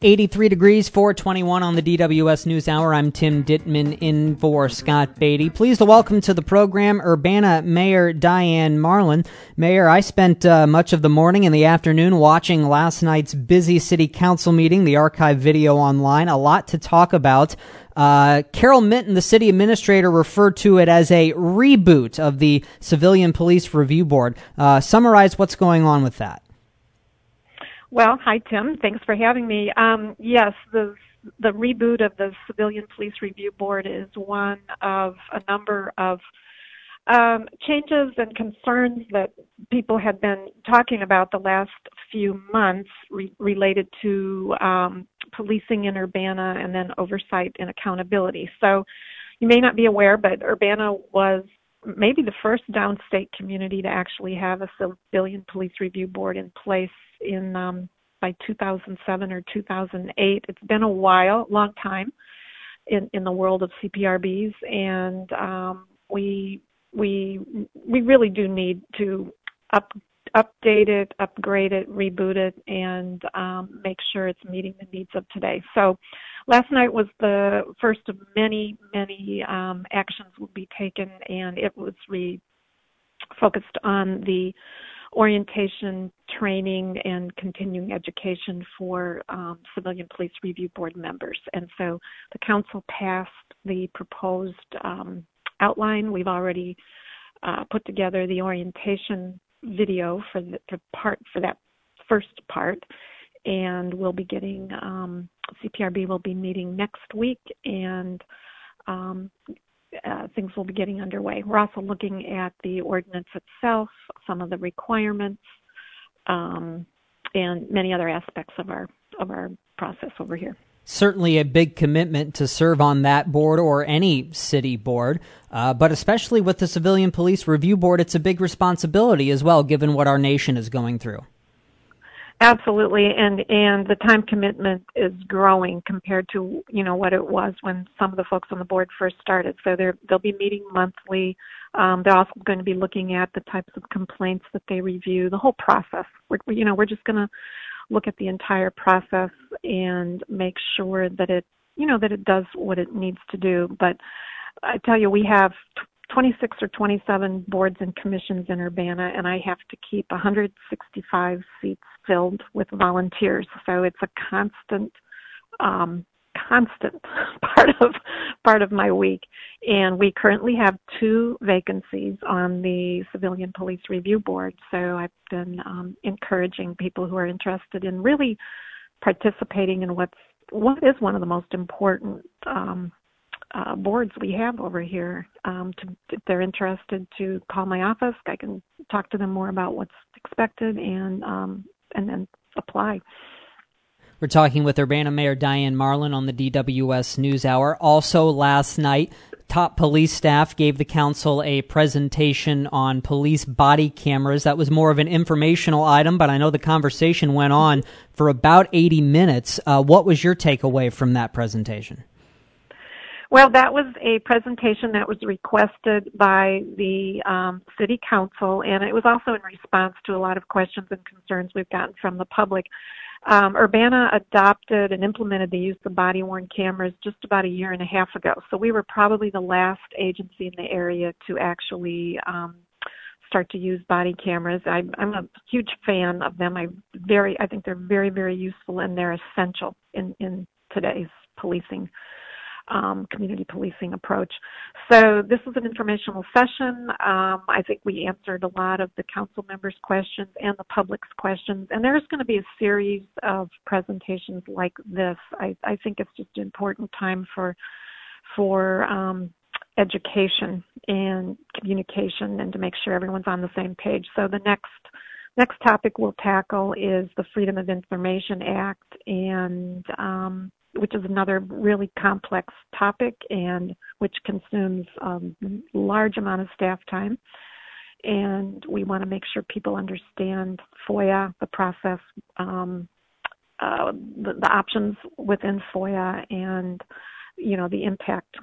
83 degrees, 421 on the DWS News Hour. I'm Tim Ditman in for Scott Beatty. Pleased to welcome to the program Urbana Mayor Diane Marlin. Mayor, I spent much of the morning and the afternoon watching last night's busy city council meeting, the archive video online. A lot to talk about. Carol Minton, the city administrator, referred to it as a reboot of the Civilian Police Review Board. Summarize what's going on with that. Well, hi, Tim. Thanks for having me. Yes, the reboot of the Civilian Police Review Board is one of a number of changes and concerns that people had been talking about the last few months related to policing in Urbana and then oversight and accountability. So you may not be aware, but Urbana was maybe the first downstate community to actually have a Civilian Police Review Board in place in by 2007 or 2008. It's been a while, long time in the world of CPRBs, and we really do need to update it, upgrade it, reboot it, and make sure it's meeting the needs of today. So last night was the first of many actions will be taken, and it was focused on the orientation, training, and continuing education for Civilian Police Review Board members. And so the council passed the proposed outline. We've already put together the orientation video for that first part, and we'll be getting CPRB will be meeting next week, and things will be getting underway. We're also looking at the ordinance itself, some of the requirements, and many other aspects of our process over here. Certainly a big commitment to serve on that board or any city board, but especially with the Civilian Police Review Board, it's a big responsibility as well, given what our nation is going through. Absolutely, and the time commitment is growing compared to, you know, what it was when some of the folks on the board first started. So they'll be meeting monthly. They're also going to be looking at the types of complaints that they review, the whole process. We're just going to look at the entire process and make sure that it does what it needs to do. But I tell you, we have 26 or 27 boards and commissions in Urbana, and I have to keep 165 seats filled with volunteers. So it's a constant part of my week. And we currently have 2 vacancies on the Civilian Police Review Board. So I've been encouraging people who are interested in really participating in what is one of the most important boards we have over here. If they're interested, to call my office. I can talk to them more about what's expected and then apply. We're talking with Urbana Mayor Diane Marlin on the DWS News Hour. Also last night, top police staff gave the council a presentation on police body cameras. That was more of an informational item, but I know the conversation went on for about 80 minutes. What was your takeaway from that presentation? Well, that was a presentation that was requested by the city council, and it was also in response to a lot of questions and concerns we've gotten from the public. Urbana adopted and implemented the use of body-worn cameras just about 1.5 years ago. So we were probably the last agency in the area to actually start to use body cameras. I'm a huge fan of them. I think they're very, very useful, and they're essential in today's policing, community policing approach. So this was an informational session. I think we answered a lot of the council members' questions and the public's questions. And there's going to be a series of presentations like this. I think it's just an important time for education and communication, and to make sure everyone's on the same page. So the next topic we'll tackle is the Freedom of Information Act, and which is another really complex topic and which consumes large amount of staff time. And we want to make sure people understand FOIA, the process, the options within FOIA, and, you know, the impact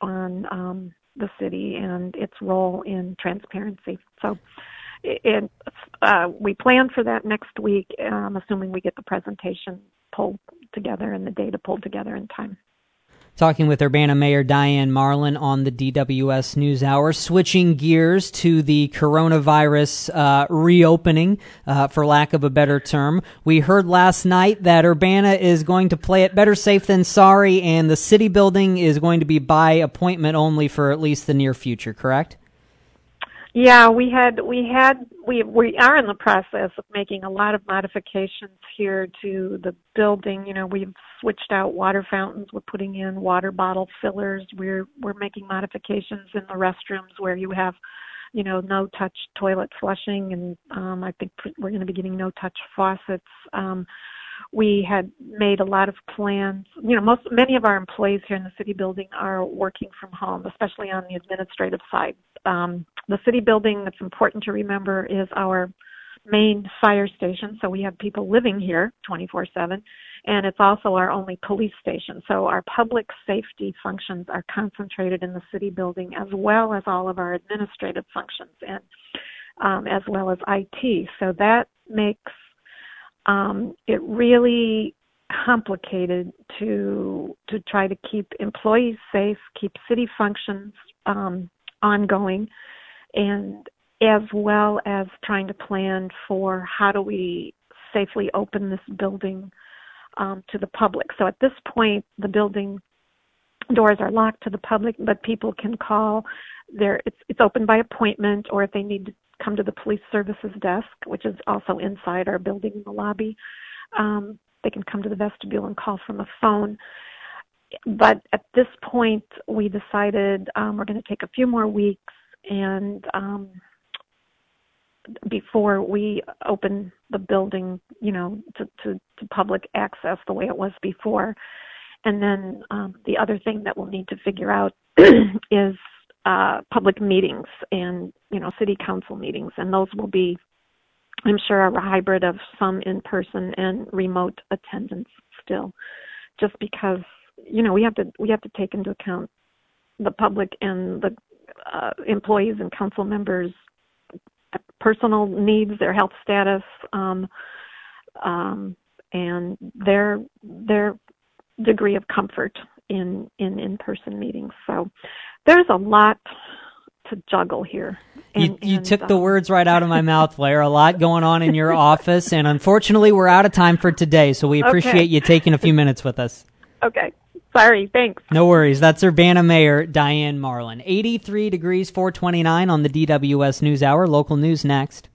on the city and its role in transparency. So we plan for that next week, assuming we get the presentation pulled together and the data pulled together in time. Talking with Urbana Mayor Diane Marlin on the DWS News Hour. Switching gears to the coronavirus reopening, for lack of a better term. We heard last night that Urbana is going to play it better safe than sorry, and the city building is going to be by appointment only for at least the near future, correct? Yeah, we are in the process of making a lot of modifications here to the building. You know, we've switched out water fountains. We're putting in water bottle fillers. We're making modifications in the restrooms where you have, you know, no-touch toilet flushing, and I think we're going to be getting no-touch faucets. We had made a lot of plans. You know, many of our employees here in the city building are working from home, especially on the administrative side. The city building, that's important to remember, is our main fire station, so we have people living here 24/7, and it's also our only police station. So our public safety functions are concentrated in the city building, as well as all of our administrative functions, and as well as IT. So that makes it really complicated to try to keep employees safe, keep city functions ongoing, and as well as trying to plan for how do we safely open this building to the public. So at this point, the building doors are locked to the public, but people can call. It's open by appointment, or if they need to come to the police services desk, which is also inside our building in the lobby. They can come to the vestibule and call from a phone. But at this point, we decided we're going to take a few more weeks and before we open the building, you know, to public access the way it was before. And then the other thing that we'll need to figure out is public meetings and, you know, city council meetings, and those will be, I'm sure, a hybrid of some in-person and remote attendance still, just because, you know, we have to take into account the public and the employees and council members' personal needs, their health status, and their degree of comfort in in-person meetings. So there's a lot to juggle here. You took the words right out of my mouth, Blair. A lot going on in your office, and unfortunately we're out of time for today, so we appreciate you taking a few minutes with us. Okay. Sorry, thanks. No worries. That's Urbana Mayor Diane Marlin. 83 degrees 429 on the DWS News Hour. Local news next.